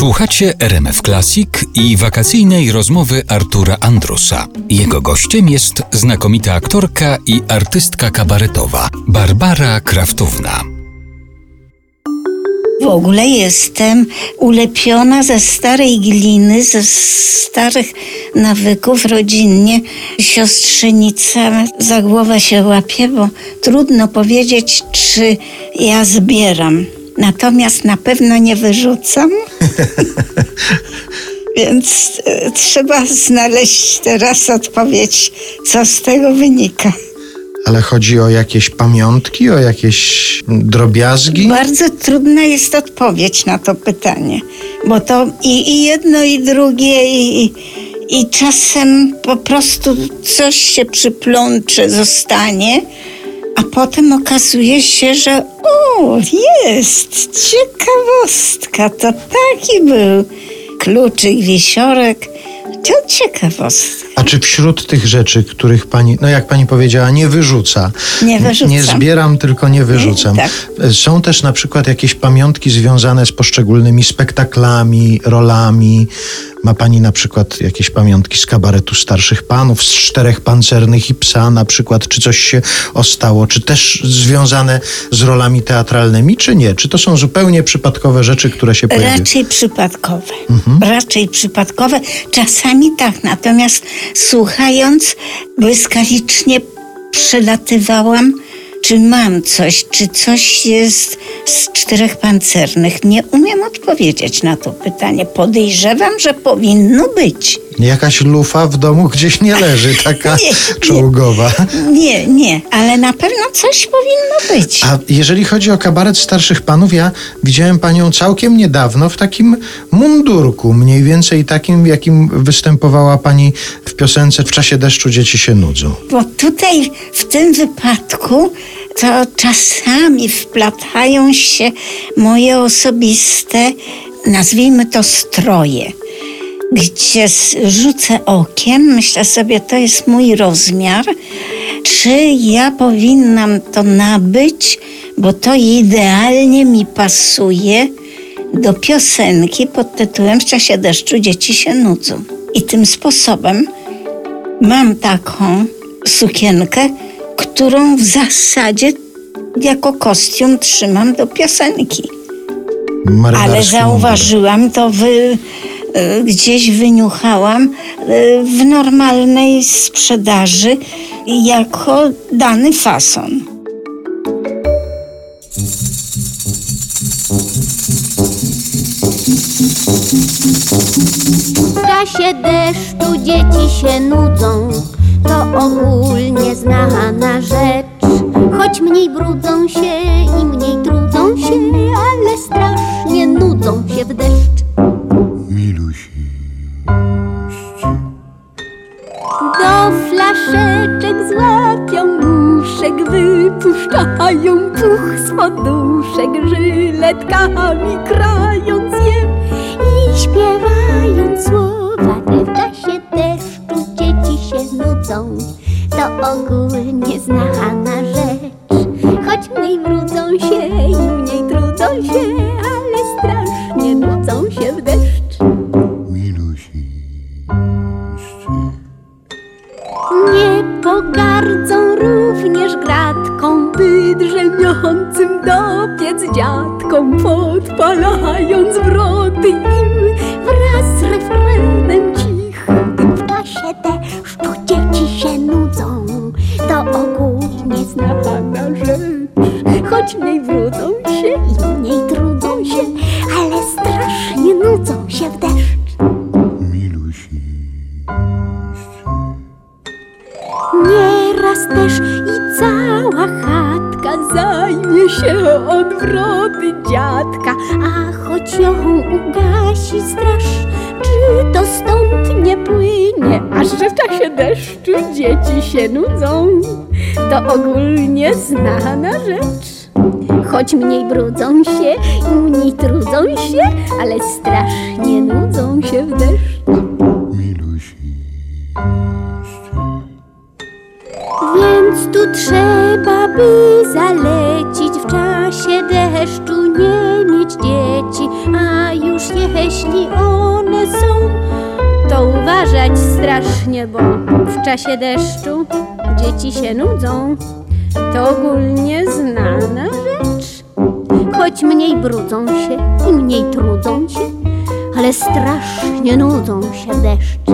Słuchacie RMF Classic i wakacyjnej rozmowy Artura Andrusa. Jego gościem jest znakomita aktorka i artystka kabaretowa Barbara Kraftówna. W ogóle jestem ulepiona ze starej gliny, ze starych nawyków rodzinnie. Siostrzenica za głowę się łapie, bo trudno powiedzieć, czy ja zbieram. Natomiast na pewno nie wyrzucam, więc trzeba znaleźć teraz odpowiedź, co z tego wynika. Ale chodzi o jakieś pamiątki, o jakieś drobiazgi? Bardzo trudna jest odpowiedź na to pytanie, bo to i jedno, i drugie, i czasem po prostu coś się przyplączy, zostanie, a potem okazuje się, że jest ciekawostka, to taki był kluczyk, wisiorek, to ciekawostka. A czy wśród tych rzeczy, których pani, jak pani powiedziała, nie wyrzuca, nie zbieram, tylko nie wyrzucam, tak. Są też na przykład jakieś pamiątki związane z poszczególnymi spektaklami, rolami? Ma pani na przykład jakieś pamiątki z kabaretu starszych panów, z czterech pancernych i psa na przykład? Czy coś się ostało? Czy też związane z rolami teatralnymi, czy nie? Czy to są zupełnie przypadkowe rzeczy, które się pojawiły? Raczej przypadkowe. Raczej przypadkowe. Czasami tak, natomiast słuchając, błyskawicznie przelatywałam, czy mam coś, czy coś jest z czterech pancernych. Nie umiem odpowiedzieć na to pytanie. Podejrzewam, że powinno być. Jakaś lufa w domu gdzieś nie leży, taka czołgowa. Nie, ale na pewno coś powinno być. A jeżeli chodzi o kabaret starszych panów, ja widziałem panią całkiem niedawno w takim mundurku, mniej więcej takim, w jakim występowała pani w piosence "W czasie deszczu dzieci się nudzą". Bo tutaj w tym wypadku to czasami wplatają się moje osobiste, nazwijmy to, stroje, gdzie rzucę okiem, myślę sobie, to jest mój rozmiar, czy ja powinnam to nabyć, bo to idealnie mi pasuje do piosenki pod tytułem "W czasie deszczu dzieci się nudzą". I tym sposobem mam taką sukienkę, którą w zasadzie jako kostium trzymam do piosenki. Ale zauważyłam to gdzieś wyniuchałam w normalnej sprzedaży jako dany fason. W czasie deszczu dzieci się nudzą, to ogólnie znana rzecz. Choć mniej brudzą się i mniej trudzą się, ale strasznie nudzą się w deszcz. Do flaszeczek złapią muszek, wypuszczają puch z poduszek, żyletkami krając je i śpiewając słowa, gdy w czasie deszczu dzieci się nudzą, to ogólnie znana rzecz. Choć mniej brudzą się i mniej trudzą się, ale strasznie nudzą się w deszcz. Pogardzą również gratką, wydrzemiącym dopiec dziadkom, podpalając wroty im wraz z refrenem cichym. Gdy w czasie deszczu dzieci się nudzą, to ogólnie znana rzecz. Choć mniej brudzą się i mniej trudzą się, ale strasznie nudzą się w deszcz. Nieraz też i cała chatka zajmie się odwroty dziadka, a choć ją ugasi straż, czy to stąd nie płynie, aż że w czasie deszczu dzieci się nudzą, to ogólnie znana rzecz. Choć mniej brudzą się i mniej trudzą się, ale strasznie nudzą się w deszczu. Więc tu trzeba by zalecić w czasie deszczu nie mieć dzieci, a już słusznie, jeśli one są, to uważać strasznie, bo w czasie deszczu dzieci się nudzą. To ogólnie znana rzecz, choć mniej brudzą się i mniej trudzą się, ale strasznie nudzą się w deszcz.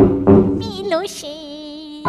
Milusińscy.